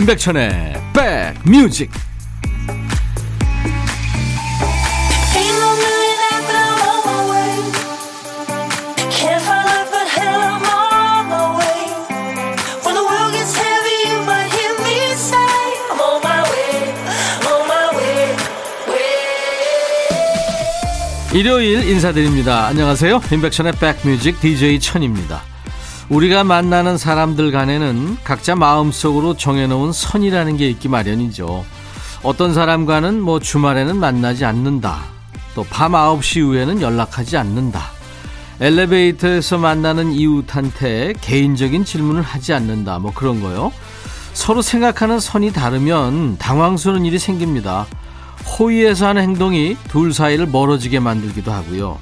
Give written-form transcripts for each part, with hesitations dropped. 임백천의 백뮤직. 일요일 인사드립니다. 안녕하세요. 임백천의 백뮤직 DJ 천입니다. 우리가 만나는 사람들 간에는 각자 마음속으로 정해놓은 선이라는 게 있기 마련이죠. 어떤 사람과는 주말에는 만나지 않는다. 또 밤 9시 이후에는 연락하지 않는다. 엘리베이터에서 만나는 이웃한테 개인적인 질문을 하지 않는다. 그런 거요. 서로 생각하는 선이 다르면 당황스러운 일이 생깁니다. 호의에서 하는 행동이 둘 사이를 멀어지게 만들기도 하고요.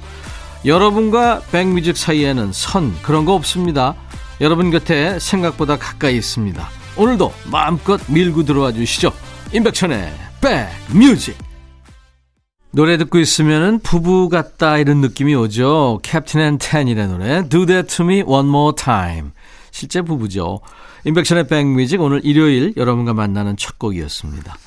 여러분과 백뮤직 사이에는 선 그런 거 없습니다. 여러분 곁에 생각보다 가까이 있습니다. 오늘도 마음껏 밀고 들어와 주시죠. 임백천의 백뮤직. 노래 듣고 있으면 부부 같다 이런 느낌이 오죠. 캡틴 앤 텐이라는 노래 Do That To Me One More Time. 실제 부부죠. 임백천의 백뮤직 오늘 일요일 여러분과 만나는 첫 곡이었습니다.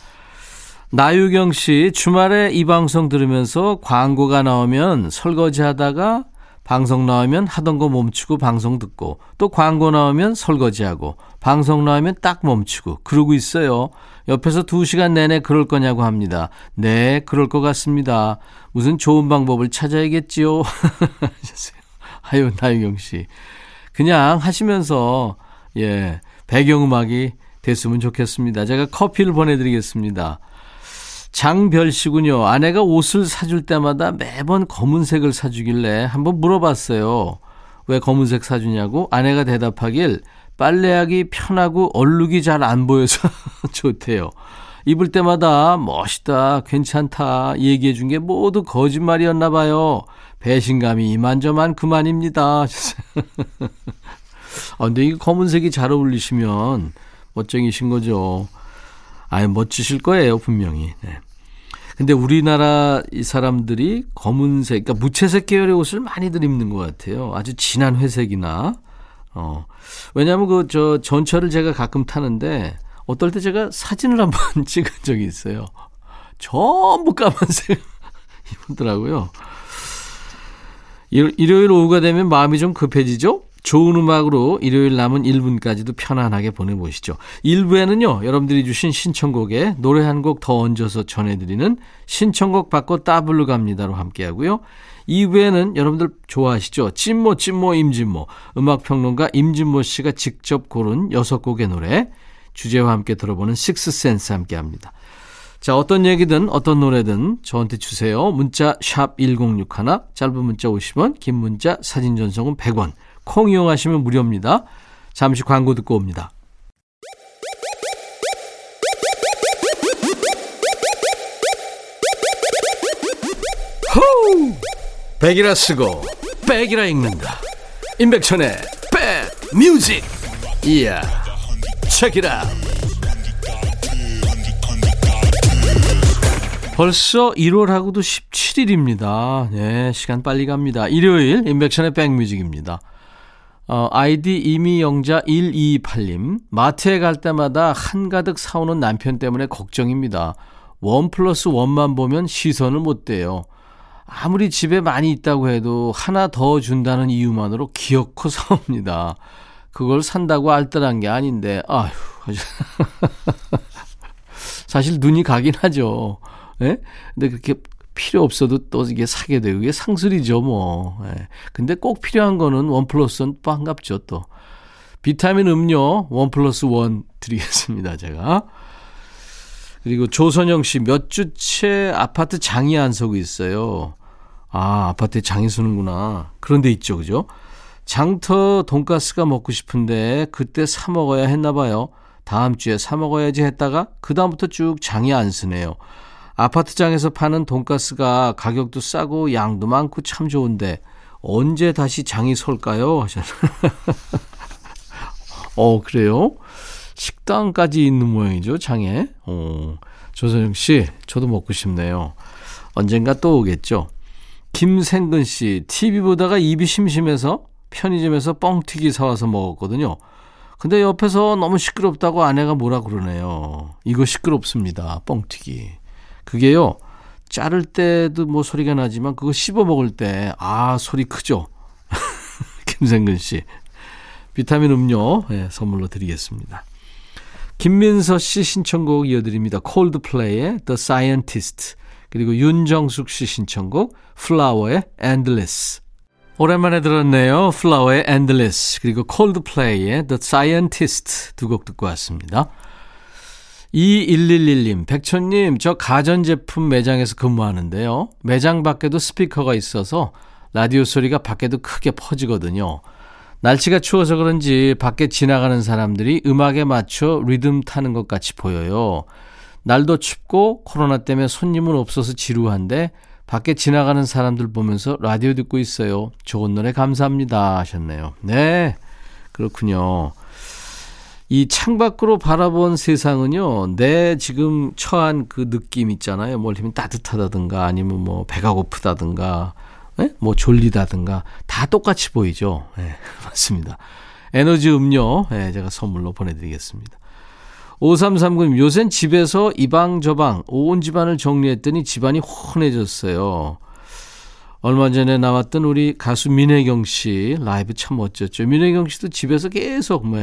나유경 씨, 주말에 이 방송 들으면서 광고가 나오면 설거지하다가 방송 나오면 하던 거 멈추고 방송 듣고 또 광고 나오면 설거지하고 방송 나오면 딱 멈추고 그러고 있어요. 옆에서 2시간 내내 그럴 거냐고 합니다. 네, 그럴 것 같습니다. 무슨 좋은 방법을 찾아야겠지요. 아유, 나유경 씨. 그냥 하시면서 예, 배경음악이 됐으면 좋겠습니다. 제가 커피를 보내드리겠습니다. 장별 씨군요. 아내가 옷을 사줄 때마다 매번 검은색을 사주길래 한번 물어봤어요. 왜 검은색 사주냐고 아내가 대답하길 빨래하기 편하고 얼룩이 잘 안 보여서 좋대요. 입을 때마다 멋있다 괜찮다 얘기해 준 게 모두 거짓말이었나 봐요. 배신감이 이만저만 그만입니다. 근데 이 검은색이 잘 어울리시면 멋쟁이신 거죠. 아예 멋지실 거예요, 분명히. 네. 근데 우리나라 이 사람들이 검은색, 그러니까 무채색 계열의 옷을 많이들 입는 것 같아요. 아주 진한 회색이나. 왜냐하면 전철을 제가 가끔 타는데 어떨 때 제가 사진을 한번 찍은 적이 있어요. 전부 까만색 입더라고요. 일요일 오후가 되면 마음이 좀 급해지죠? 좋은 음악으로 일요일 남은 1분까지도 편안하게 보내보시죠. 1부에는요. 여러분들이 주신 신청곡에 노래 한 곡 더 얹어서 전해드리는 신청곡 받고 따블로 갑니다로 함께하고요. 2부에는 여러분들 좋아하시죠. 찐모 임진모. 음악평론가 임진모 씨가 직접 고른 6곡의 노래 주제와 함께 들어보는 식스센스 함께합니다. 자, 어떤 얘기든 어떤 노래든 저한테 주세요. 문자 샵 1061 짧은 문자 50원 긴 문자 사진 전송은 100원. 콩 이용하시면 무료입니다. 잠시 광고 듣고 옵니다. 호우! 백이라 쓰고 백이라 읽는다. 임백천의 백뮤직. 이야, 책이라. 벌써 1월하고도 17일입니다. 네, 시간 빨리 갑니다. 일요일 임백천의 백뮤직입니다. 아이디 이미영자 128님. 마트에 갈 때마다 한가득 사오는 남편 때문에 걱정입니다. 1+1만 보면 시선을 못 대요. 아무리 집에 많이 있다고 해도 하나 더 준다는 이유만으로 기어코 사옵니다. 그걸 산다고 알뜰한 게 아닌데 아휴 사실 눈이 가긴 하죠. 예? 근데 그렇게 필요 없어도 또 이게 사게 되고 이게 상술이죠 뭐. 예. 근데 꼭 필요한 거는 1+1 또 반갑죠 또. 비타민 음료 1+1 드리겠습니다 제가. 그리고 조선영 씨 몇 주째 아파트 장이 안 서고 있어요. 아, 아파트에 장이 서는구나. 그런 데 있죠 그죠? 장터 돈가스가 먹고 싶은데 그때 사 먹어야 했나 봐요. 다음 주에 사 먹어야지 했다가 그 다음부터 쭉 장이 안 서네요. 아파트장에서 파는 돈가스가 가격도 싸고 양도 많고 참 좋은데 언제 다시 장이 설까요? 하셨어요. 그래요? 식당까지 있는 모양이죠, 장에. 조선영 씨, 저도 먹고 싶네요. 언젠가 또 오겠죠. 김생근 씨, TV 보다가 입이 심심해서 편의점에서 뻥튀기 사와서 먹었거든요. 근데 옆에서 너무 시끄럽다고 아내가 뭐라 그러네요. 이거 시끄럽습니다. 뻥튀기. 그게요. 자를 때도 뭐 소리가 나지만 그거 씹어 먹을 때 아 소리 크죠. 김생근 씨. 비타민 음료 네, 선물로 드리겠습니다. 김민서 씨 신청곡 이어드립니다. 콜드플레이의 The Scientist 그리고 윤정숙 씨 신청곡 플라워의 Endless 오랜만에 들었네요. 플라워의 Endless 그리고 콜드플레이의 The Scientist 두 곡 듣고 왔습니다. 2111님 백천님 저 가전제품 매장에서 근무하는데요. 매장 밖에도 스피커가 있어서 라디오 소리가 밖에도 크게 퍼지거든요. 날씨가 추워서 그런지 밖에 지나가는 사람들이 음악에 맞춰 리듬 타는 것 같이 보여요. 날도 춥고 코로나 때문에 손님은 없어서 지루한데 밖에 지나가는 사람들 보면서 라디오 듣고 있어요. 좋은 노래 감사합니다 하셨네요. 네, 그렇군요. 이 창밖으로 바라본 세상은요. 내 지금 처한 그 느낌 있잖아요. 뭘 힘이 따뜻하다든가 아니면 뭐 배가 고프다든가 네? 뭐 졸리다든가 다 똑같이 보이죠. 네, 맞습니다. 에너지 음료 네, 제가 선물로 보내드리겠습니다. 5339님 요샌 집에서 이방저방 온 집안을 정리했더니 집안이 혼해졌어요. 얼마 전에 나왔던 우리 가수 민혜경 씨 라이브 참 멋졌죠. 민혜경 씨도 집에서 계속 뭐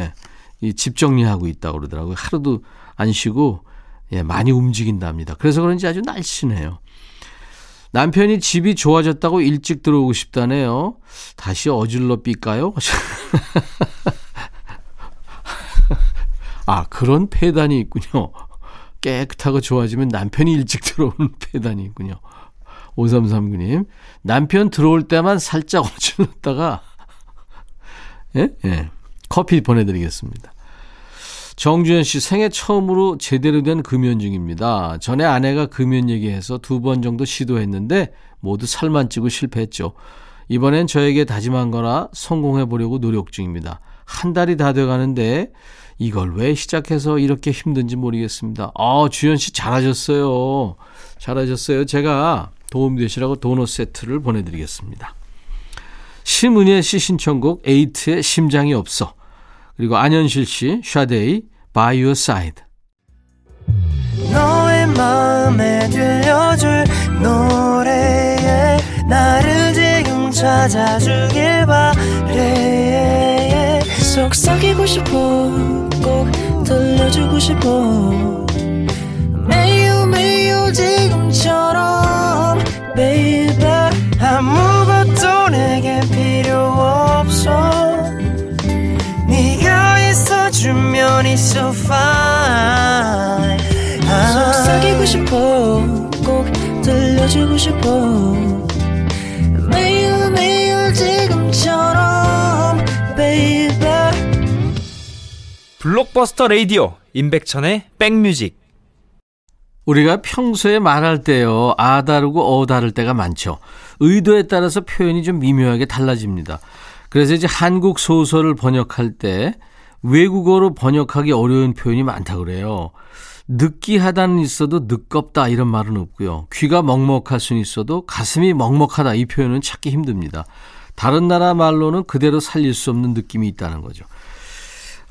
이 집 정리하고 있다고 그러더라고요. 하루도 안 쉬고 예, 많이 움직인답니다. 그래서 그런지 아주 날씬해요. 남편이 집이 좋아졌다고 일찍 들어오고 싶다네요. 다시 어질러 삐까요? 아 그런 폐단이 있군요. 깨끗하고 좋아지면 남편이 일찍 들어오는 폐단이 있군요. 5339님 남편 들어올 때만 살짝 어질렀다가 예? 예. 커피 보내드리겠습니다. 정주현 씨 생애 처음으로 제대로 된 금연 중입니다. 전에 아내가 금연 얘기해서 2번 정도 시도했는데 모두 살만 찌고 실패했죠. 이번엔 저에게 다짐한 거라 성공해보려고 노력 중입니다. 한 달이 다 돼가는데 이걸 왜 시작해서 이렇게 힘든지 모르겠습니다. 아, 주현 씨 잘하셨어요. 잘하셨어요. 제가 도움되시라고 도넛 세트를 보내드리겠습니다. 심은혜 씨 신청곡 에이트의 심장이 없어. 그리고 안현실 씨, 샤데이, By Your Side. 너의 마음에 들려줄 노래에 나를 지금 찾아주길 바래 속삭이고 싶어 꼭 들려주고 싶어 매우 매우 지금처럼 baby 아무것도 내게 필요 없어 네가 있어주면 it's so fine 속삭이고 싶어 꼭 들려주고 싶어 매일 매일 지금처럼 baby 블록버스터 라디오 임백천의 백뮤직 우리가 평소에 말할 때요 아 다르고 어 다를 때가 많죠. 의도에 따라서 표현이 좀 미묘하게 달라집니다. 그래서 이제 한국 소설을 번역할 때 외국어로 번역하기 어려운 표현이 많다 그래요. 느끼하다는 있어도 느껍다 이런 말은 없고요. 귀가 먹먹할 수는 있어도 가슴이 먹먹하다 이 표현은 찾기 힘듭니다. 다른 나라 말로는 그대로 살릴 수 없는 느낌이 있다는 거죠.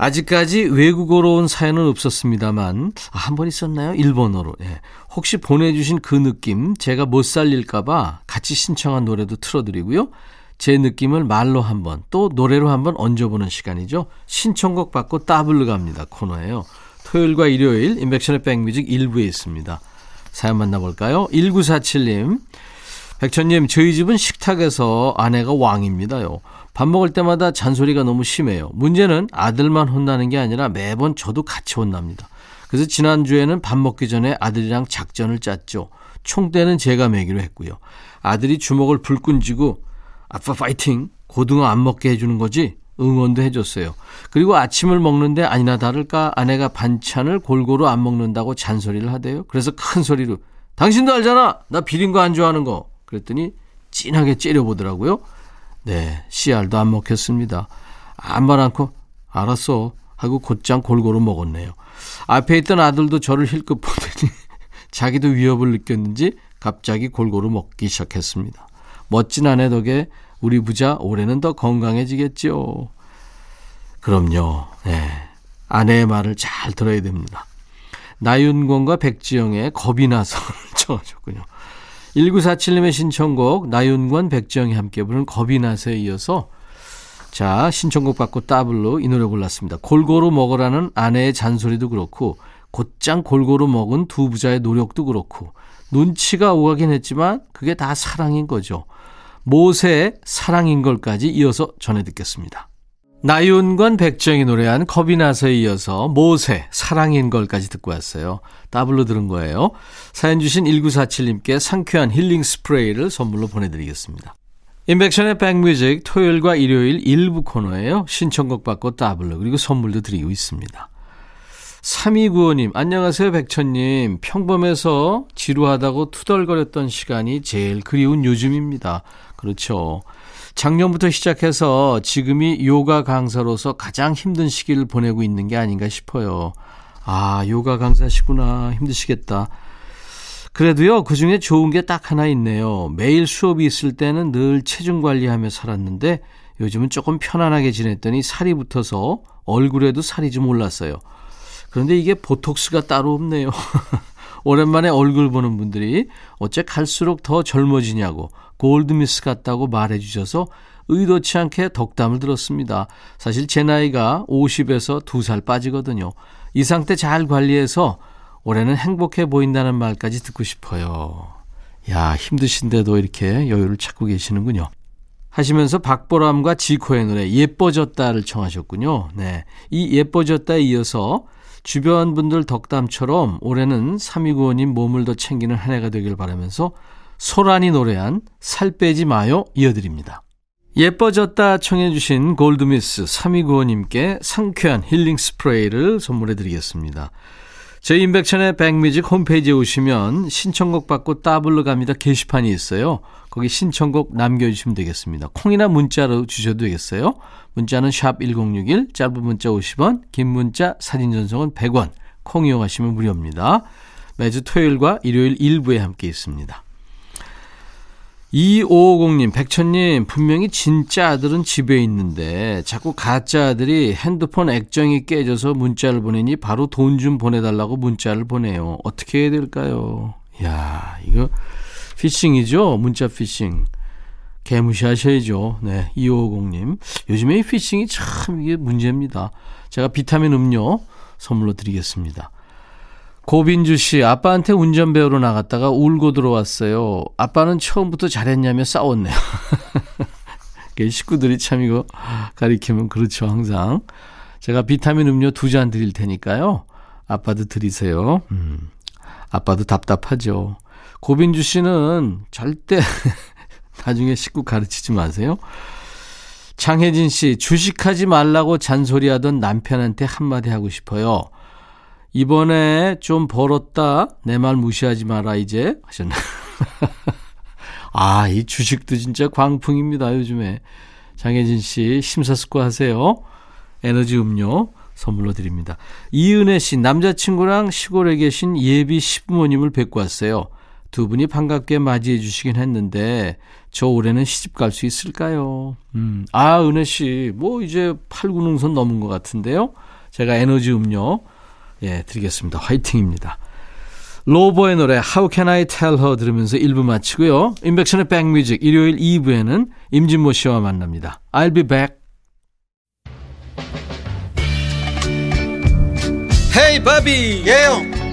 아직까지 외국어로 온 사연은 없었습니다만 아, 한 번 있었나요? 일본어로. 예. 혹시 보내주신 그 느낌 제가 못 살릴까 봐 같이 신청한 노래도 틀어드리고요. 제 느낌을 말로 한번 또 노래로 한번 얹어보는 시간이죠. 신청곡 받고 따블로 갑니다. 코너예요. 토요일과 일요일 인백션의 백뮤직 1부에 있습니다. 사연 만나볼까요? 1947님. 백천님 저희 집은 식탁에서 아내가 왕입니다요. 밥 먹을 때마다 잔소리가 너무 심해요. 문제는 아들만 혼나는 게 아니라 매번 저도 같이 혼납니다. 그래서 지난주에는 밥 먹기 전에 아들이랑 작전을 짰죠. 총대는 제가 매기로 했고요. 아들이 주먹을 불끈 쥐고 아빠 파이팅 고등어 안 먹게 해주는 거지 응원도 해줬어요. 그리고 아침을 먹는데 아니나 다를까 아내가 반찬을 골고루 안 먹는다고 잔소리를 하대요. 그래서 큰 소리로 당신도 알잖아 나 비린 거 안 좋아하는 거 그랬더니 진하게 째려보더라고요. 네 씨알도 안 먹혔습니다. 아무 말 않고 알았어 하고 곧장 골고루 먹었네요. 앞에 있던 아들도 저를 힐끗 보더니 자기도 위협을 느꼈는지 갑자기 골고루 먹기 시작했습니다. 멋진 아내 덕에 우리 부자 올해는 더 건강해지겠죠. 그럼요. 네. 아내의 말을 잘 들어야 됩니다. 나윤권과 백지영의 겁이 나서 청하셨군요. 1947님의 신청곡 나윤권, 백지영이 함께 부른 겁이 나서에 이어서 자 신청곡 받고 따블로 이 노래 골랐습니다. 골고루 먹으라는 아내의 잔소리도 그렇고 곧장 골고루 먹은 두 부자의 노력도 그렇고 눈치가 오가긴 했지만 그게 다 사랑인 거죠. 모세의 사랑인 걸까지 이어서 전해 듣겠습니다. 나윤권, 백정이 노래한 겁이 나서에 이어서 모세, 사랑인 걸까지 듣고 왔어요. 따블로 들은 거예요. 사연 주신 1947님께 상쾌한 힐링 스프레이를 선물로 보내드리겠습니다. 인백션의 백뮤직 토요일과 일요일 일부 코너예요. 신청곡 받고 따블로 그리고 선물도 드리고 있습니다. 3295님 안녕하세요 백천님. 평범해서 지루하다고 투덜거렸던 시간이 제일 그리운 요즘입니다. 그렇죠. 작년부터 시작해서 지금이 요가 강사로서 가장 힘든 시기를 보내고 있는 게 아닌가 싶어요. 아, 요가 강사시구나. 힘드시겠다. 그래도요, 그중에 좋은 게 딱 하나 있네요. 매일 수업이 있을 때는 늘 체중 관리하며 살았는데 요즘은 조금 편안하게 지냈더니 살이 붙어서 얼굴에도 살이 좀 올랐어요. 그런데 이게 보톡스가 따로 없네요. 오랜만에 얼굴 보는 분들이 어째 갈수록 더 젊어지냐고 골드미스 같다고 말해주셔서 의도치 않게 덕담을 들었습니다. 사실 제 나이가 50에서 2살 빠지거든요. 이 상태 잘 관리해서 올해는 행복해 보인다는 말까지 듣고 싶어요. 야, 힘드신데도 이렇게 여유를 찾고 계시는군요. 하시면서 박보람과 지코의 노래 예뻐졌다를 청하셨군요. 네, 이 예뻐졌다에 이어서 주변 분들 덕담처럼 올해는 3295님 몸을 더 챙기는 한 해가 되길 바라면서 소란이 노래한 살 빼지 마요 이어드립니다. 예뻐졌다 청해 주신 골드미스 3295님께 상쾌한 힐링 스프레이를 선물해 드리겠습니다. 저희 임백천의 백뮤직 홈페이지에 오시면 신청곡 받고 따블로 갑니다 게시판이 있어요. 거기 신청곡 남겨주시면 되겠습니다. 콩이나 문자로 주셔도 되겠어요. 문자는 샵1061 짧은 문자 50원 긴 문자 사진 전송은 100원 콩 이용하시면 무료입니다. 매주 토요일과 일요일 일부에 함께 있습니다. 2550님 백천님 분명히 진짜 아들은 집에 있는데 자꾸 가짜 아들이 핸드폰 액정이 깨져서 문자를 보내니 바로 돈 좀 보내달라고 문자를 보내요. 어떻게 해야 될까요? 이야 이거 피싱이죠. 문자 피싱 개무시하셔야죠. 네, 2550님 요즘에 이 피싱이 참 이게 문제입니다. 제가 비타민 음료 선물로 드리겠습니다. 고빈주 씨, 아빠한테 운전배우러 나갔다가 울고 들어왔어요. 아빠는 처음부터 잘했냐며 싸웠네요. 식구들이 참 이거 가리키면 그렇죠, 항상. 제가 비타민 음료 2잔 드릴 테니까요. 아빠도 드리세요. 아빠도 답답하죠. 고빈주 씨는 절대 나중에 식구 가르치지 마세요. 장혜진 씨, 주식하지 말라고 잔소리하던 남편한테 한마디 하고 싶어요. 이번에 좀 벌었다. 내 말 무시하지 마라 이제 하셨나. 아, 이 주식도 진짜 광풍입니다. 요즘에 장혜진 씨 심사숙고하세요. 에너지 음료 선물로 드립니다. 이은혜 씨 남자친구랑 시골에 계신 예비 시부모님을 뵙고 왔어요. 두 분이 반갑게 맞이해 주시긴 했는데 저 올해는 시집 갈 수 있을까요? 아, 은혜 씨 뭐 이제 8,9능선 넘은 것 같은데요. 제가 에너지 음료 예, 드리겠습니다. 화이팅입니다. 로보의 노래 How Can I Tell Her 들으면서 1부 마치고요. 인백션의 백뮤직 일요일 2부에는 임진모 씨와 만납니다. I'll be back. Hey, 바비. 예영. Yeah.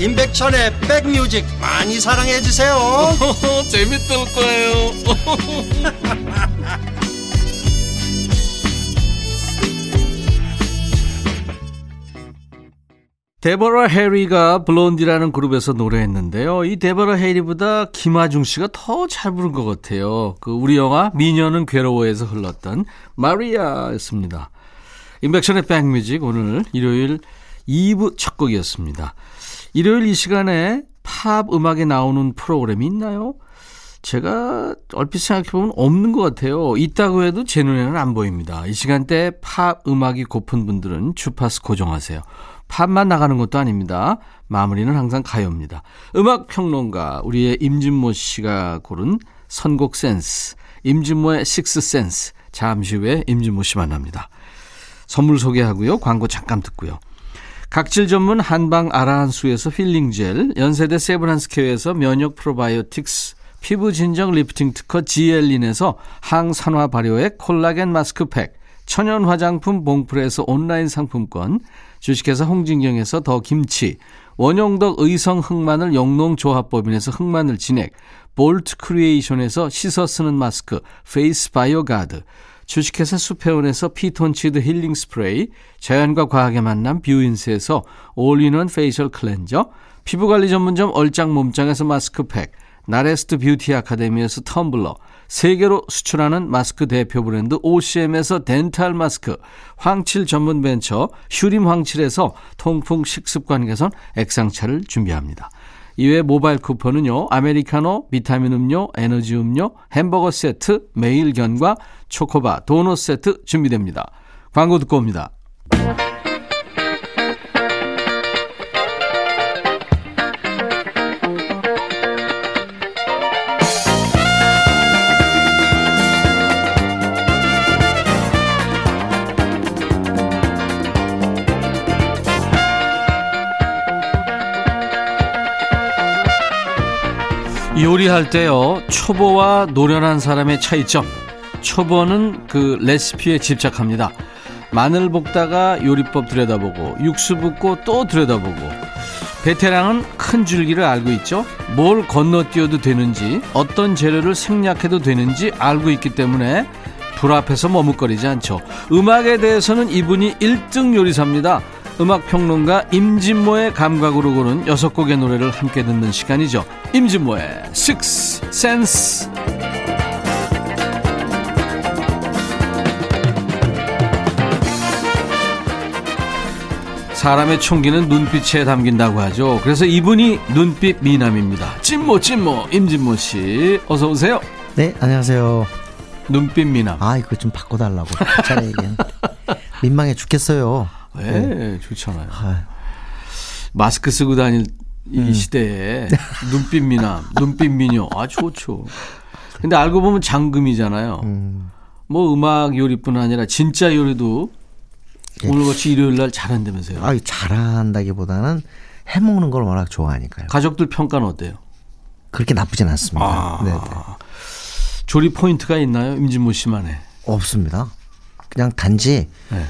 임백천의 백뮤직 많이 사랑해 주세요 재밌을 거예요 데버라 해리가 블론디라는 그룹에서 노래했는데요. 이 데버라 해리보다 김아중 씨가 더 잘 부른 것 같아요. 그 우리 영화 미녀는 괴로워에서 흘렀던 마리아였습니다. 인백션의 백뮤직 오늘 일요일 2부 첫 곡이었습니다. 일요일 이 시간에 팝 음악에 나오는 프로그램이 있나요? 제가 얼핏 생각해보면 없는 것 같아요. 있다고 해도 제 눈에는 안 보입니다. 이 시간대에 팝 음악이 고픈 분들은 주파수 고정하세요. 팝만 나가는 것도 아닙니다. 마무리는 항상 가요입니다. 음악평론가 우리의 임진모 씨가 고른 선곡 센스, 임진모의 Six Sense. 잠시 후에 임진모 씨 만납니다. 선물 소개하고요. 광고 잠깐 듣고요. 각질 전문 한방 아라한수에서 힐링 젤, 연세대 세브란스케어에서 면역 프로바이오틱스, 피부 진정 리프팅 특허 지엘린에서 항산화 발효액 콜라겐 마스크팩, 천연 화장품 봉프레에서 온라인 상품권, 주식회사 홍진경에서 더 김치, 원용덕 의성 흑마늘 영농조합법인에서 흑마늘 진액, 볼트 크리에이션에서 씻어 쓰는 마스크 페이스 바이오 가드, 주식회사 수페온에서 피톤치드 힐링 스프레이, 자연과 과학의 만남 뷰인스에서 올인원 페이셜 클렌저, 피부관리 전문점 얼짱 몸짱에서 마스크팩, 나레스트 뷰티 아카데미에서 텀블러, 세계로 수출하는 마스크 대표 브랜드 OCM에서 덴탈 마스크, 황칠 전문 벤처 휴림 황칠에서 통풍 식습관 개선 액상차를 준비합니다. 이외 모바일 쿠폰은요, 아메리카노, 비타민 음료, 에너지 음료, 햄버거 세트, 매일견과 초코바, 도넛 세트 준비됩니다. 광고 듣고 옵니다. 요리할 때요, 초보와 노련한 사람의 차이점. 초보는 그 레시피에 집착합니다. 마늘 볶다가 요리법 들여다보고, 육수 붓고 또 들여다보고. 베테랑은 큰 줄기를 알고 있죠. 뭘 건너뛰어도 되는지, 어떤 재료를 생략해도 되는지 알고 있기 때문에 불 앞에서 머뭇거리지 않죠. 음악에 대해서는 이분이 1등 요리사입니다. 음악평론가 임진모의 감각으로 고른 6곡의 노래를 함께 듣는 시간이죠. 임진모의 Six Sense. 사람의 총기는 눈빛에 담긴다고 하죠. 그래서 이분이 눈빛 미남입니다. 찐모 임진모 씨, 어서 오세요. 네, 안녕하세요. 눈빛 미남. 아, 이거 좀 바꿔달라고 차라리 얘기는. 민망해 죽겠어요. 네, 좋잖아요. 아. 마스크 쓰고 다닐 이 시대에 눈빛 미남, 눈빛 미녀, 아 좋죠. 근데 알고 보면 장금이잖아요. 뭐 음악 요리뿐 아니라 진짜 요리도 예. 오늘같이 일요일날 잘한다면서요. 아, 잘한다기보다는 해먹는 걸 워낙 좋아하니까요. 가족들 평가는 어때요? 그렇게 나쁘진 않습니다. 아. 조리 포인트가 있나요, 임진모 씨만의? 없습니다. 그냥 단지. 네.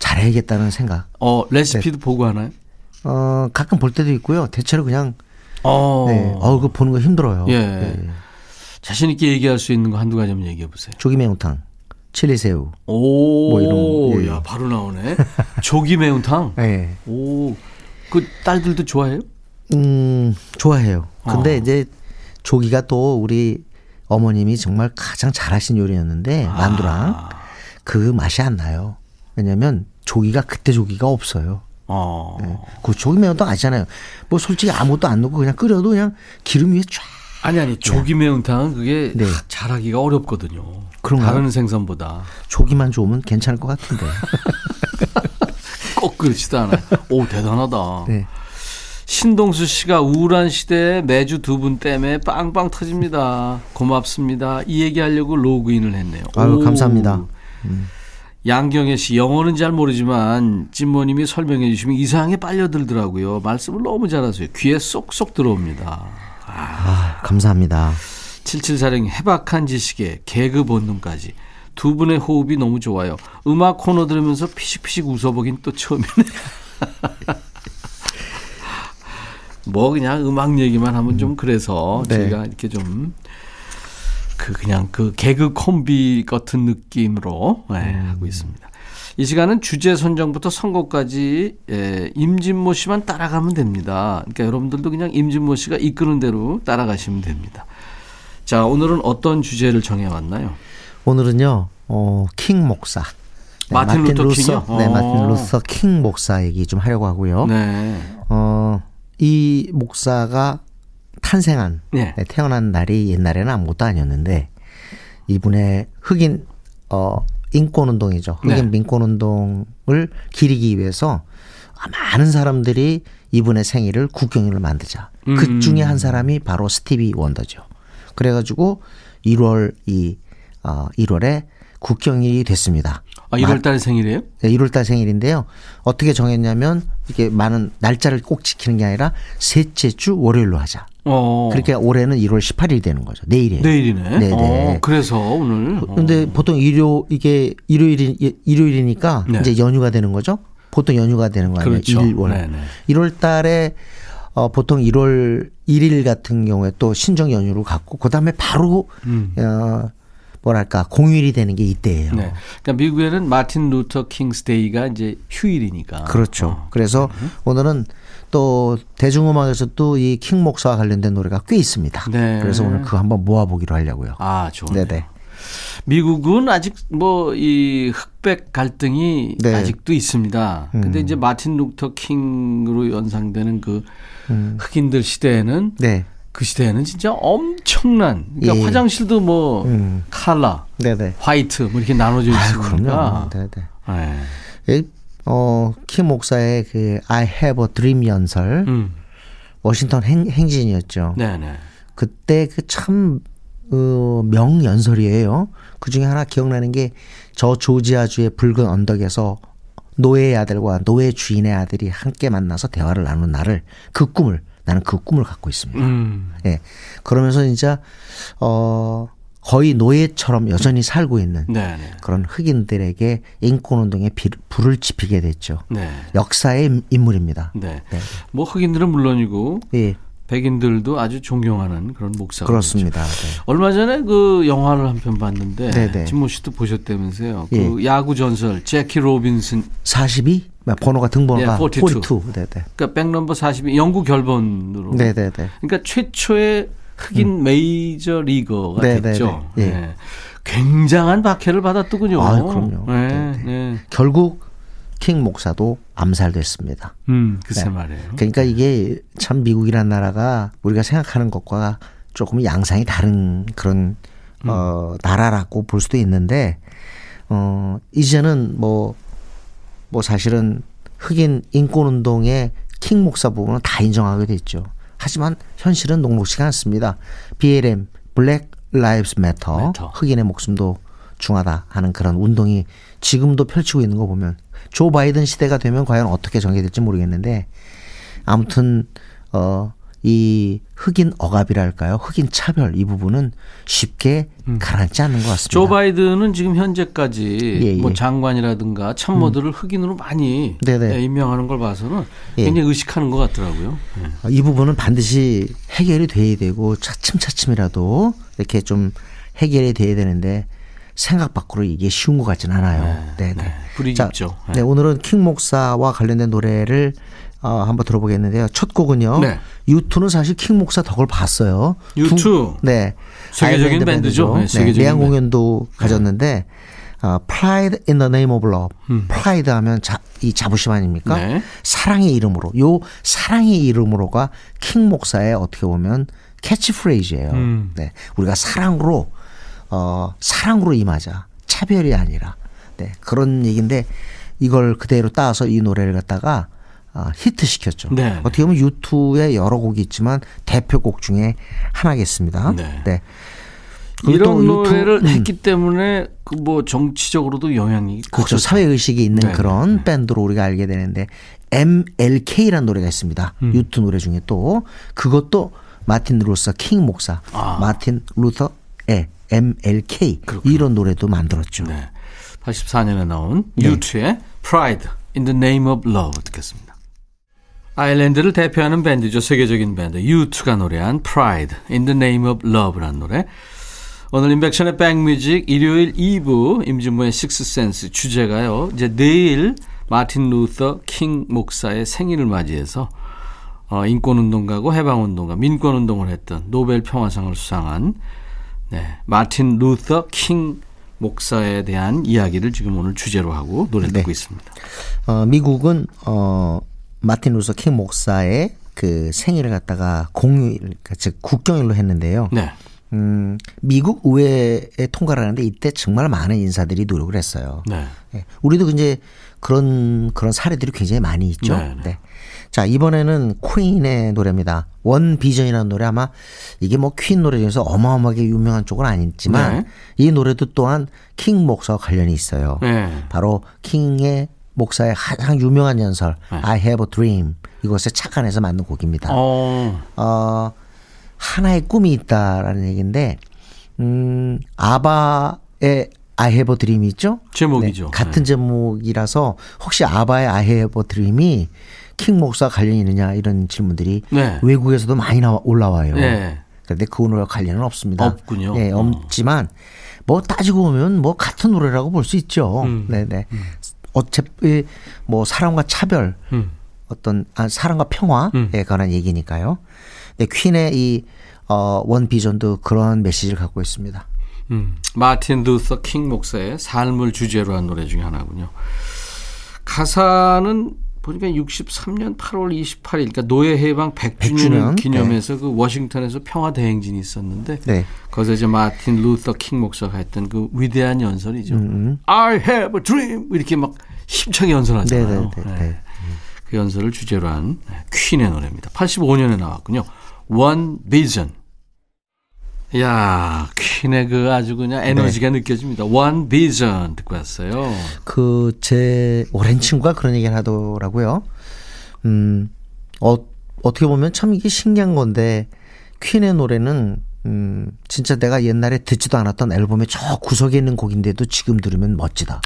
잘해야겠다는 생각. 레시피도 네. 보고 하나요? 가끔 볼 때도 있고요. 대체로 그냥 네. 그거 보는 거 힘들어요. 예. 네. 자신 있게 얘기할 수 있는 거 한두 가지만 얘기해 보세요. 조기 매운탕, 칠리 새우. 오, 뭐 이런. 예. 야, 바로 나오네. 조기 매운탕. 네. 오, 그 딸들도 좋아해요? 좋아해요. 근데 이제 조기가 또 우리 어머님이 정말 가장 잘하신 요리였는데 만두랑 그 맛이 안 나요. 왜냐면 조기가 그때 조기가 없어요. 네. 그 조기 매운탕 아시잖아요. 뭐 솔직히 아무것도 안 넣고 그냥 끓여도 그냥 기름 위에 쫙. 아니 조기 매운탕은 그게 네. 잘하기가 어렵거든요. 그런가요? 다른 생선보다. 조기만 좋으면 괜찮을 것 같은데. 꼭 그렇지도 않아요. 오, 대단하다. 네. 신동수 씨가 우울한 시대에 매주 두 분 때문에 빵빵 터집니다. 고맙습니다. 이 얘기하려고 로그인을 했네요. 아유, 감사합니다. 양경혜 씨, 영어는 잘 모르지만 찐모님이 설명해 주시면 이상하게 빨려들더라고요. 말씀을 너무 잘하세요. 귀에 쏙쏙 들어옵니다. 감사합니다. 7746님, 해박한 지식에 개그 본능까지 두 분의 호흡이 너무 좋아요. 음악 코너 들으면서 피식피식 웃어보긴 또 처음이네. 뭐 그냥 음악 얘기만 하면 좀 그래서 네. 저희가 이렇게 좀 그냥 개그 콤비 같은 느낌으로 하고 있습니다. 이 시간은 주제 선정부터 선곡까지 임진모 씨만 따라가면 됩니다. 그러니까 여러분들도 그냥 임진모 씨가 이끄는 대로 따라가시면 됩니다. 자, 오늘은 어떤 주제를 정해왔나요? 오늘은요, 킹 목사. 네, 마틴 루터 킹이요? 네, 마틴 루터 킹 목사 얘기 좀 하려고 하고요. 네. 이 목사가 탄생한, 네. 네, 태어난 날이 옛날에는 아무것도 아니었는데 이분의 흑인 인권운동이죠. 흑인 네. 민권운동을 기리기 위해서 많은 사람들이 이분의 생일을 국경일로 만들자. 그 중에 한 사람이 바로 스티비 원더죠. 그래가지고 1월에 국경일이 됐습니다. 아, 1월달 생일이에요? 네, 1월달 생일인데요. 어떻게 정했냐면 이렇게 많은 날짜를 꼭 지키는 게 아니라 셋째 주 월요일로 하자. 그러니까 올해는 1월 18일이 되는 거죠. 내일이에요. 내일이네. 네네. 그래서 오늘. 그런데 보통 일요일이니까 네. 이제 연휴가 되는 거죠. 보통 연휴가 되는 거 아니에요? 그렇죠. 1월 달에 보통 1월 1일 같은 경우에 또 신정 연휴로 갔고 그다음에 바로 공휴일이 되는 게 이때예요. 네. 그러니까 미국에는 마틴 루터 킹스 데이가 이제 휴일이니까. 그렇죠. 그래서 오늘은 또 대중음악에서 또 이 킹 목사와 관련된 노래가 꽤 있습니다. 네. 그래서 오늘 그거 한번 모아보기로 하려고요. 아, 좋네요. 네네. 미국은 아직 뭐 이 흑백 갈등이 네. 아직도 있습니다. 근데 이제 마틴 루터 킹으로 연상되는 그 흑인들 시대에는 네. 그 시대에는 진짜 엄청난 그러니까 예. 화장실도 뭐 컬러, 화이트 뭐 이렇게 나눠져 있으니까. 네. 킴 목사의 그 I Have a Dream 연설, 워싱턴 행진이었죠. 네네. 그때 그 참 명연설이에요. 그중에 하나 기억나는 게 저 조지아주의 붉은 언덕에서 노예의 아들과 노예 주인의 아들이 함께 만나서 대화를 나눈 날을 나는 그 꿈을 갖고 있습니다. 예, 그러면서 진짜 거의 노예처럼 여전히 살고 있는 네네. 그런 흑인들에게 인권운동에 불을 지피게 됐죠. 네. 역사의 인물입니다. 네. 네. 뭐 흑인들은 물론이고 예. 백인들도 아주 존경하는 그런 목사가 그렇습니다. 네. 얼마 전에 그 영화를 한 편 봤는데 네네. 진모 씨도 보셨다면서요. 예. 그 야구 전설 제키 로빈슨 42? 번호가 등번호가 네, 42. 네네. 그러니까 백넘버 42 영구 결번으로. 네네네. 그러니까 최초의 흑인 메이저 리거가 됐죠. 네. 네. 굉장한 박해를 받았더군요. 아, 그럼요. 네. 네. 결국 킹 목사도 암살됐습니다. 글쎄 네. 말이에요. 그러니까 이게 참 미국이라는 나라가 우리가 생각하는 것과 조금 양상이 다른 그런 나라라고 볼 수도 있는데 이제는 뭐 사실은 흑인 인권운동의 킹 목사 부분은 다 인정하게 됐죠. 하지만 현실은 녹록지가 않습니다. BLM, Black Lives Matter, 흑인의 목숨도 중하다 하는 그런 운동이 지금도 펼치고 있는 거 보면 조 바이든 시대가 되면 과연 어떻게 전개될지 모르겠는데 아무튼 이 흑인 억압이랄까요? 흑인 차별 이 부분은 쉽게 가라앉지 않는 것 같습니다. 조 바이든은 지금 현재까지 예, 예. 뭐 장관이라든가 참모들을 흑인으로 많이 네네. 임명하는 걸 봐서는 예. 굉장히 의식하는 것 같더라고요. 예. 이 부분은 반드시 해결이 돼야 되고 차츰차츰이라도 이렇게 좀 해결이 돼야 되는데 생각 밖으로 이게 쉬운 것 같지는 않아요. 네, 네. 불이 깊죠. 네. 네, 오늘은 킹 목사와 관련된 노래를 한번 들어보겠는데요. 첫 곡은요. 네. U2는 사실 킹 목사 덕을 봤어요. U2. 네. 세계적인 밴드죠. 네, 세계적인 내한 공연도 가졌는데 Pride in the Name of Love. Pride 하면 이 자부심 아닙니까? 네. 사랑의 이름으로. 요 사랑의 이름으로가 킹 목사의 어떻게 보면 캐치프레이즈예요. 네. 우리가 사랑으로 임하자. 차별이 아니라. 네. 그런 얘기인데 이걸 그대로 따서 이 노래를 갖다가 히트시켰죠. 네. 어떻게 보면 U2의 여러 곡이 있지만 대표곡 중에 하나겠습니다. 네. 네. 이런 노래를 했기 때문에 그 뭐 정치적으로도 영향이 그렇죠. 사회의식이 있는 네. 그런 네. 밴드로 우리가 알게 되는데 MLK라는 노래가 있습니다. U2 노래 중에 또 그것도 마틴 루터 킹 목사 마틴 루터의 MLK 그렇구나. 이런 노래도 만들었죠. 네. 84년에 나온 네. U2의 Pride in the Name of Love 듣겠습니다. 아일랜드를 대표하는 밴드죠. 세계적인 밴드 U2가 노래한 Pride in the Name of Love라는 노래. 오늘 임백천의 백뮤직 일요일 2부 임진모의 Six Sense 주제가요. 이제 내일 마틴 루터 킹 목사의 생일을 맞이해서 인권운동가고 해방운동가 민권운동을 했던 노벨 평화상을 수상한 네, 마틴 루터 킹 목사에 대한 이야기를 지금 오늘 주제로 하고 노래 듣고 네. 있습니다. 미국은 마틴 루터 킹 목사의 그 생일을 갖다가 공휴일, 즉 국경일로 했는데요. 네. 미국 의회에 통과를 하는데 이때 정말 많은 인사들이 노력을 했어요. 네. 우리도 이제 그런 사례들이 굉장히 많이 있죠. 네. 네. 자, 이번에는 퀸의 노래입니다. 원 비전이라는 노래, 아마 이게 뭐 퀸 노래 중에서 어마어마하게 유명한 쪽은 아니지만 네. 이 노래도 또한 킹 목사와 관련이 있어요. 네. 바로 킹의 목사의 가장 유명한 연설 네. I have a dream, 이것에 착안해서 만든 곡입니다. 하나의 꿈이 있다라는 얘기인데 아바의 I have a dream이 있죠? 제목이죠. 네, 같은 제목이라서 혹시 아바의 I have a dream이 킹 목사와 관련이 있느냐, 이런 질문들이 네. 외국에서도 많이 올라와요. 네. 그런데 그 노래와 관련은 없습니다. 없군요. 네, 없지만 뭐 따지고 보면 뭐 같은 노래라고 볼 수 있죠. 네네. 어차피 뭐 사람과 차별, 어떤 사람과 평화에 관한 얘기니까요. 네, 퀸의 이 원 비전도 그런 메시지를 갖고 있습니다. 마틴 루터 킹 목사의 삶을 주제로 한 노래 중에 하나군요. 가사는 보니까 63년 8월 28일, 그러니까 노예 해방 100주년 기념해서 네. 그 워싱턴에서 평화 대행진이 있었는데 네. 거기서 이제 마틴 루터 킹 목사가 했던 그 위대한 연설이죠. I have a dream, 이렇게 막 힘차게 연설하잖아요. 네. 네. 그 연설을 주제로 한 퀸의 노래입니다. 85년에 나왔군요. One Vision. 야, 퀸의 그 아주 그냥 에너지가 네. 느껴집니다. One Vision 듣고 왔어요. 그 제 오랜 친구가 그런 얘기를 하더라고요. 어떻게 보면 참 이게 신기한 건데 퀸의 노래는 진짜 내가 옛날에 듣지도 않았던 앨범의 저 구석에 있는 곡인데도 지금 들으면 멋지다.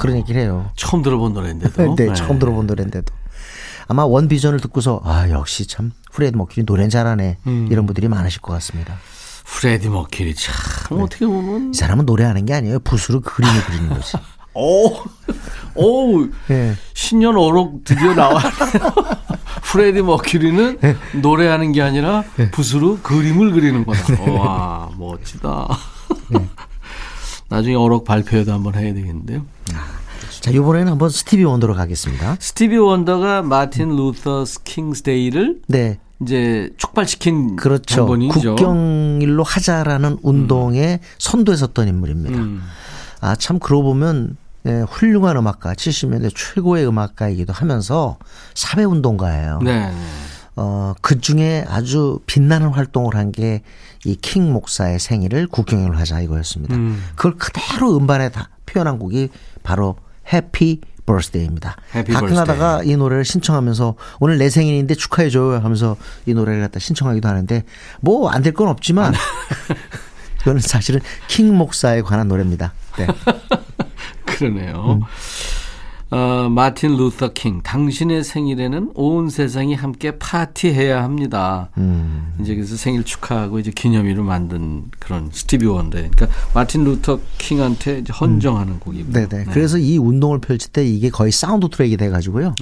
그런 얘기를 해요. 처음 들어본 노래인데도. 네, 처음 들어본 노래인데도. 아마 원 비전을 듣고서 아, 역시 참 프레드 머큐리 노래는 잘하네. 이런 분들이 많으실 것 같습니다. 프레디 머큐리 참 네. 어떻게 보면 이 사람은 노래하는 게 아니에요. 붓으로 그림을 그리는 거지. 오, 네. 신년 어록 드디어 나와요. 프레디 머큐리는 네. 노래하는 게 아니라 붓으로 그림을 그리는 거다. 네. 와, 멋지다. 네. 나중에 어록 발표회도 한번 해야 되겠는데요. 자, 이번에는 한번 스티비 원더로 가겠습니다. 스티비 원더가 마틴 루터 킹스 데이를 네. 이제 촉발시킨 그렇죠. 장본인이죠. 국경일로 하자라는 운동에 선도했었던 인물입니다. 아, 참 그러고 보면 네, 훌륭한 음악가, 70년대 최고의 음악가이기도 하면서 사회운동가예요. 네. 그중에 아주 빛나는 활동을 한 게 이 킹 목사의 생일을 국경일로 하자, 이거였습니다. 그걸 그대로 음반에 다 표현한 곡이 바로 해피 버스데이입니다. 가끔 하다가 이 노래를 신청하면서 오늘 내 생일인데 축하해줘요 하면서 이 노래를 갖다 신청하기도 하는데 뭐 안 될 건 없지만 이거는 사실은 킹 목사에 관한 노래입니다. 네. 그러네요. 마틴 루터 킹, 당신의 생일에는 온 세상이 함께 파티해야 합니다. 이제 그래서 생일 축하하고 이제 기념일을 만든 그런 스티비 원더. 그러니까 마틴 루터 킹한테 이제 헌정하는 곡입니다. 네네. 네. 그래서 이 운동을 펼칠 때 이게 거의 사운드 트랙이 돼가지고요.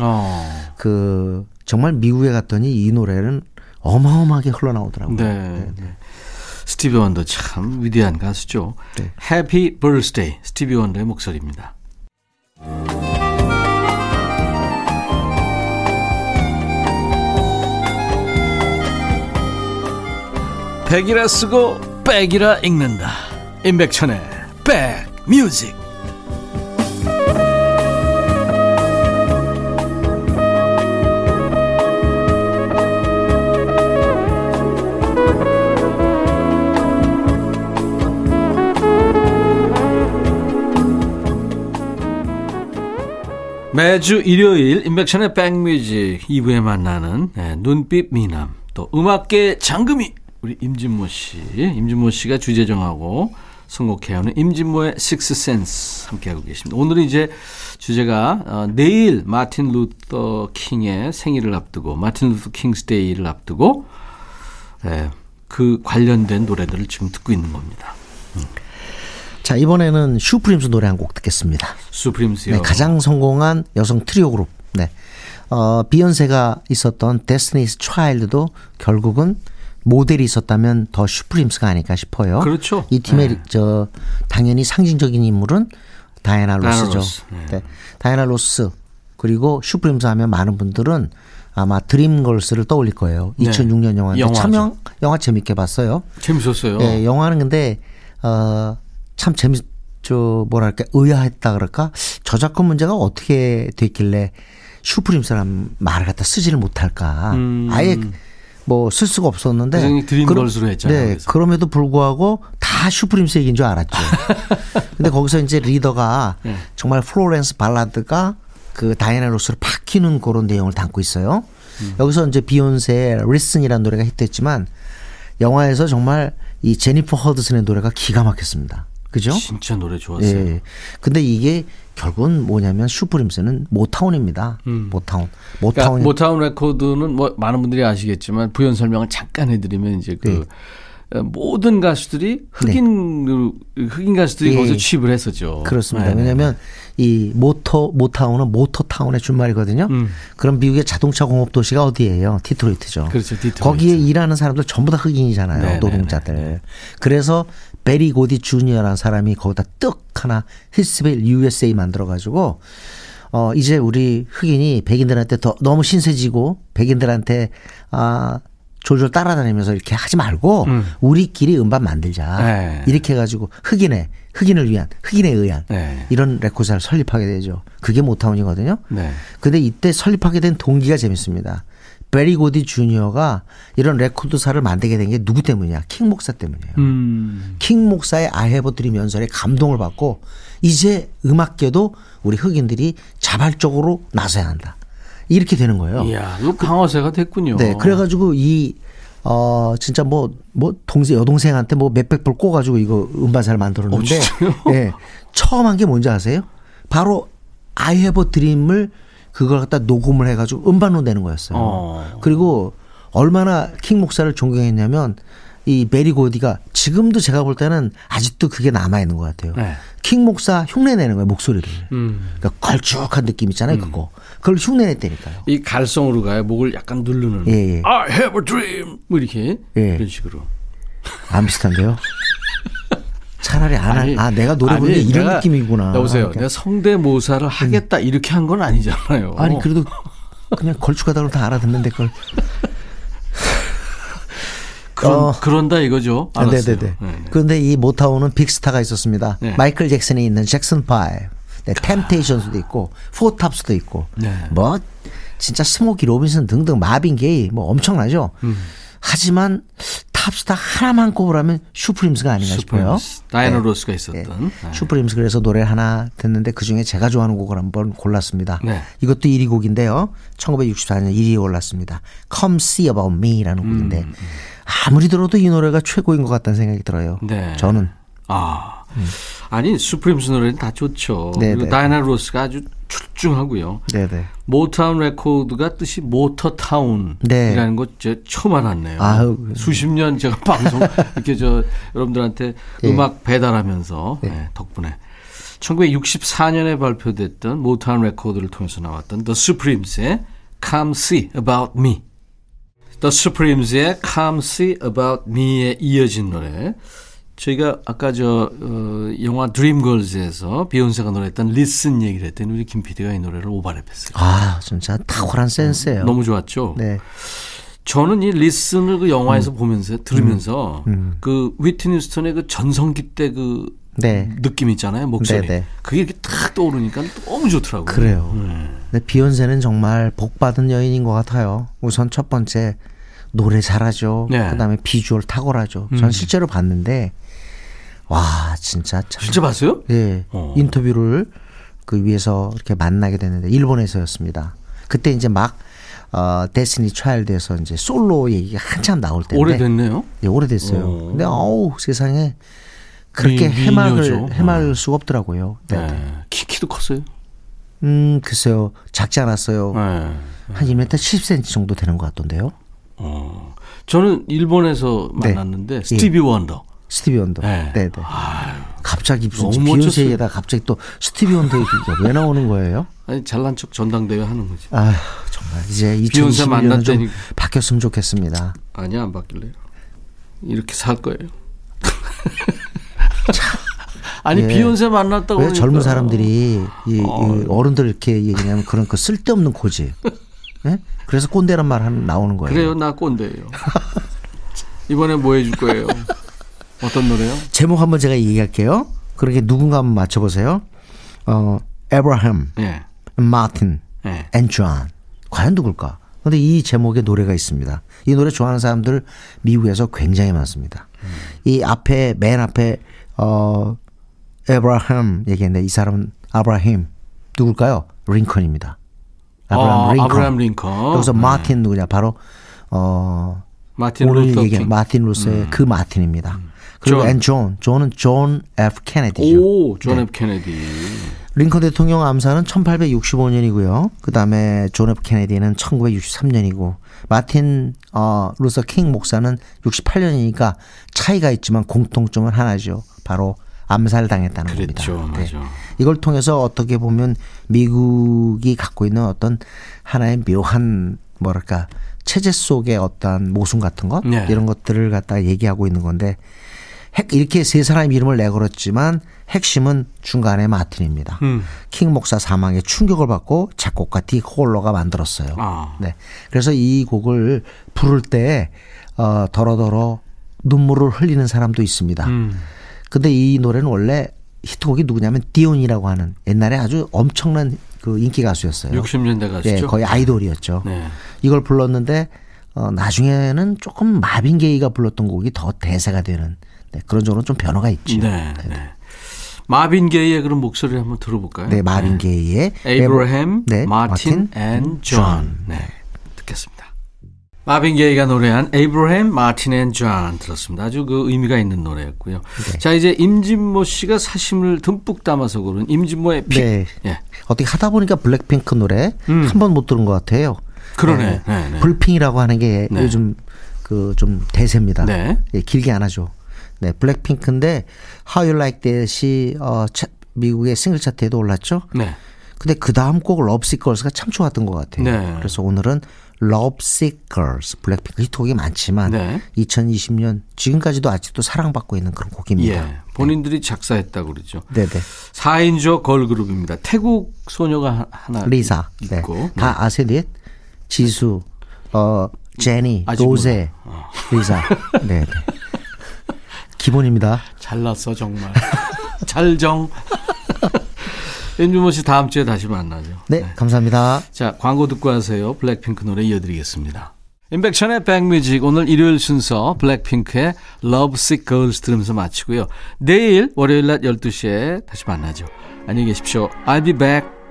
그 정말 미국에 갔더니 이 노래는 어마어마하게 흘러나오더라고요. 네. 네네. 스티비 원더 참 위대한 가수죠. 네. Happy Birthday, 스티비 원더의 목소리입니다. 백이라 쓰고 백이라 읽는다. 임백천의 백뮤직. 매주 일요일 임백천의 백뮤직 2부에 만나는 눈빛 미남, 또 음악계 장금이 우리 임진모 씨, 임진모 씨가 주제 정하고 선곡해야 하는 임진모의 Six Sense 함께하고 계십니다. 오늘 이제 주제가 내일 마틴 루터 킹의 생일을 앞두고 마틴 루터 킹스 데이를 앞두고 그 관련된 노래들을 지금 듣고 있는 겁니다. 자, 이번에는 슈프림스 노래 한 곡 듣겠습니다. 슈프림스요. 네, 가장 성공한 여성 트리오 그룹. 네, 비욘세가 있었던 데스티니스 차일드도 결국은 모델이 있었다면 더 슈프림스가 아닐까 싶어요. 그렇죠. 이 팀의 네. 당연히 상징적인 인물은 다이애나 로스죠. 네. 네. 다이애나 로스, 그리고 슈프림스 하면 많은 분들은 아마 드림걸스를 떠올릴 거예요. 2006년 영화인데 참 영화 재밌게 봤어요. 재밌었어요. 네, 영화는 근데 참 뭐랄까 의아했다 그럴까? 저작권 문제가 어떻게 됐길래 슈프림스라는 말을 갖다 쓰지를 못할까? 아예 뭐 쓸 수가 없었는데 선생님 드림걸스로 했잖아요. 네, 그래서. 그럼에도 불구하고 다 슈프림스 얘기인 줄 알았죠. 근데 거기서 이제 리더가 네. 정말 플로렌스 발라드가 그 다이애나 로스를 박히는 그런 내용을 담고 있어요. 여기서 이제 비욘세의 리슨이라는 노래가 히트했지만 영화에서 정말 이 제니퍼 허드슨의 노래가 기가 막혔습니다. 그죠? 진짜 노래 좋았어요. 예. 근데 이게 결국은 뭐냐면 슈프림스는 모타운입니다. 모타운. 그러니까 모타운 레코드는 뭐 많은 분들이 아시겠지만 부연 설명을 잠깐 해드리면 이제 그 네. 모든 가수들이 흑인 가수들이 네. 거기서 취입을 했었죠. 그렇습니다. 네. 왜냐하면 이 모타운은 모터타운의 준말이거든요. 그럼 미국의 자동차 공업 도시가 어디예요? 디트로이트죠. 그렇죠. 디트로이트. 거기에 일하는 사람들 전부 다 흑인이잖아요. 네, 노동자들. 네. 그래서 베리 고디 주니어라는 사람이 거기다 떡 하나 히스빌 USA 만들어가지고 이제 우리 흑인이 백인들한테 더 너무 신세지고 백인들한테 졸졸 따라다니면서 이렇게 하지 말고 우리끼리 음반 만들자. 네. 이렇게 해가지고 흑인을 위한 흑인에 의한 네. 이런 레코사를 설립하게 되죠. 그게 모타운이거든요. 네. 근데 이때 설립하게 된 동기가 재밌습니다. 베리 고디 주니어가 이런 레코드사를 만들게 된 게 누구 때문이냐? 킹 목사 때문이에요. 킹 목사의 I have a dream 연설에 감동을 받고 이제 음악계도 우리 흑인들이 자발적으로 나서야 한다. 이렇게 되는 거예요. 이야, 강화세가 됐군요. 네, 그래가지고 진짜 동생 여동생한테 몇백 불 꼬가지고 이거 음반사를 만들었는데, 네, 처음 한 게 뭔지 아세요? 바로 I have a dream을 그걸 갖다 녹음을 해가지고 음반으로 내는 거였어요. 그리고 얼마나 킹 목사를 존경했냐면 이 베리 고디가 지금도 제가 볼 때는 아직도 그게 남아있는 것 같아요. 네. 킹 목사 흉내내는 거예요. 목소리를. 그러니까 걸쭉한 느낌 있잖아요. 그걸 흉내냈다니까요. 이 갈성으로 가요. 목을 약간 누르는. 예, 예. I have a dream. 뭐 이렇게 예. 이런 식으로. 안 비슷한데요? 차라리 내가 노래 부르는 게 이런 느낌이구나. 여보세요. 그러니까. 내가 성대모사를 하겠다 이렇게 한 건 아니잖아요. 아니 그래도 그냥 걸쭉하다고 다 알아듣는데 그걸. 그런다 이거죠. 알았어요. 네네네. 네네. 그런데 이 모타운은 빅스타가 있었습니다. 네. 마이클 잭슨이 있는 잭슨 5. 네, 템테이션스도 있고 포 탑스도 있고 네. 뭐 진짜 스모키 로빈슨 등등 마빈 게이 뭐 엄청나죠. 하지만 탑스타 하나만 꼽으라면 슈프림스가 아닌가 싶어요. 다이애나 로스가 있었던. 네. 슈프림스 그래서 노래 하나 듣는데 그중에 제가 좋아하는 곡을 한번 골랐습니다. 네. 이것도 1위 곡인데요. 1964년 1위에 올랐습니다. Come See About Me라는 곡인데 아무리 들어도 이 노래가 최고인 것 같다는 생각이 들어요. 네. 저는. 아니 슈프림스 노래는 다 좋죠. 그리고 다이애나 로스가 아주 출중하고요. 네네. 모타운 레코드가 뜻이 모터타운이라는 네. 거 제가 처음 알았네요. 수십 년 제가 방송 이렇게 여러분들한테 네. 음악 배달하면서 네. 네, 덕분에 1964년에 발표됐던 모타운 레코드를 통해서 나왔던 The Supremes의 Come See About Me. The Supremes의 Come See About Me에 이어진 노래. 저희가 아까 영화 드림걸즈에서 비욘세가 노래했던 리슨 얘기를 했더니 우리 김 PD가 이 노래를 오버랩했어요. 진짜 탁월한 센스예요. 너무 좋았죠. 네. 저는 이 리슨을 그 영화에서 들으면서 그 위트니 휴스턴의 그 전성기 때 그 네. 느낌 있잖아요. 목소리. 네네. 그게 이렇게 탁 떠오르니까 너무 좋더라고요. 그래요. 근데 비욘세는 정말 복받은 여인인 것 같아요. 우선 첫 번째 노래 잘하죠. 네. 그다음에 비주얼 탁월하죠. 전 실제로 봤는데 와 진짜 참. 진짜 봤어요? 예. 인터뷰를 그 위에서 이렇게 만나게 됐는데 일본에서였습니다. 그때 이제 막 데스니 차일드에서 이제 솔로 얘기가 한참 나올 때인데 오래됐네요. 예, 오래됐어요. 근데 세상에 그렇게 해맑을 수가 없더라고요. 네. 네. 키도 컸어요? 글쎄요 작지 않았어요. 네. 한 2m 10cm 정도 되는 것 같던데요. 저는 일본에서 만났는데 네. 스티비 원더. 네. 네네. 갑자기 무슨 비욘세에다 갑자기 또 스티비 원더 얘기가 왜 나오는 거예요? 아니 잘난 척 전당대회 하는 거지. 정말 이제 2020년 좀 바뀌었으면 좋겠습니다. 아니야 안 바뀔래요. 이렇게 살 거예요. 아니 예. 비욘세 만났다고 왜 그러니까. 젊은 사람들이 이 어른들 이렇게 얘기하면 그런 그 쓸데없는 고집. 네? 그래서 꼰대란 말 나오는 거예요. 그래요, 나 꼰대예요. 이번에 뭐 해줄 거예요? 어떤 노래요? 제목 한번 제가 얘기할게요. 그렇게 누군가 한번 맞춰보세요. Abraham, 예. Martin, 예. and John. 과연 누굴까? 그런데 이 제목의 노래가 있습니다. 이 노래 좋아하는 사람들 미국에서 굉장히 많습니다. 이 앞에 맨 앞에 Abraham 얘기했는데 이 사람은 아브라함 누굴까요? 링컨입니다. 아브라함 링컨. 여기서 마틴 누구냐? 바로 마틴 루터 마틴 루터의 그 마틴입니다. 그리고 존. 존은 존 F. 케네디죠. 오, 존 네. F. 케네디. 링컨 대통령 암살은 1865년이고요. 그다음에 존 F. 케네디는 1963년이고 마틴 루터 킹 목사는 68년이니까 차이가 있지만 공통점은 하나죠. 바로 암살당했다는 그랬죠, 겁니다. 네. 맞아. 이걸 통해서 어떻게 보면 미국이 갖고 있는 어떤 하나의 묘한 뭐랄까 체제 속의 어떠한 모순 같은 것 네. 이런 것들을 갖다 얘기하고 있는 건데 이렇게 세 사람의 이름을 내걸었지만 핵심은 중간에 마틴입니다. 킹 목사 사망에 충격을 받고 작곡가 딕 홀러가 만들었어요. 아. 네. 그래서 이 곡을 부를 때 더러더러 눈물을 흘리는 사람도 있습니다. 근데 이 노래는 원래 히트곡이 누구냐면 디온이라고 하는 옛날에 아주 엄청난 그 인기 가수였어요. 60년대 가수죠. 네, 거의 아이돌이었죠. 네. 이걸 불렀는데 나중에는 조금 마빈 게이가 불렀던 곡이 더 대세가 되는 네, 그런 쪽으로는 좀 변화가 있죠. 네, 네. 마빈 게이의 그런 목소리를 한번 들어볼까요? 네, 마빈 네. 게이의 에이브러햄, 네, 마틴 앤 존. 네, 듣겠습니다. 마빈 게이가 노래한 에이브러햄, 마틴 앤 존 들었습니다. 아주 그 의미가 있는 노래였고요. 네. 자 이제 임진모 씨가 사심을 듬뿍 담아서 고른 임진모의 픽. 네. 예. 어떻게 하다 보니까 블랙핑크 노래 한 번 못 들은 것 같아요. 그러네. 네. 네. 블핑이라고 하는 게 네. 요즘 그 좀 대세입니다. 네. 예, 길게 안 하죠. 네, 블랙핑크인데 How You Like That이 미국의 싱글 차트에도 올랐죠. 네. 근데 그 다음 곡 Love Sick Girls가 참 좋았던 것 같아요. 네. 그래서 오늘은 Love Sick Girls, 블랙핑크 히트곡이 많지만 네. 2020년 지금까지도 아직도 사랑받고 있는 그런 곡입니다. 예, 본인들이 네. 작사했다고 그러죠. 네네. 4인조 걸그룹입니다. 태국 소녀가 하나 리사, 있고. 네. 다 아세넷, 지수, 제니, 로제, 리사. 네네. 기본입니다. 잘났어 정말. 잘정. 임준모 씨 다음 주에 다시 만나죠. 네, 네. 감사합니다. 자, 광고 듣고 하세요. 블랙핑크 노래 이어드리겠습니다. 임백천의 백뮤직 오늘 일요일 순서 블랙핑크의 Love Sick Girls 들으면서 마치고요. 내일 월요일 낮 12시에 다시 만나죠. 안녕히 계십시오. I'll be back.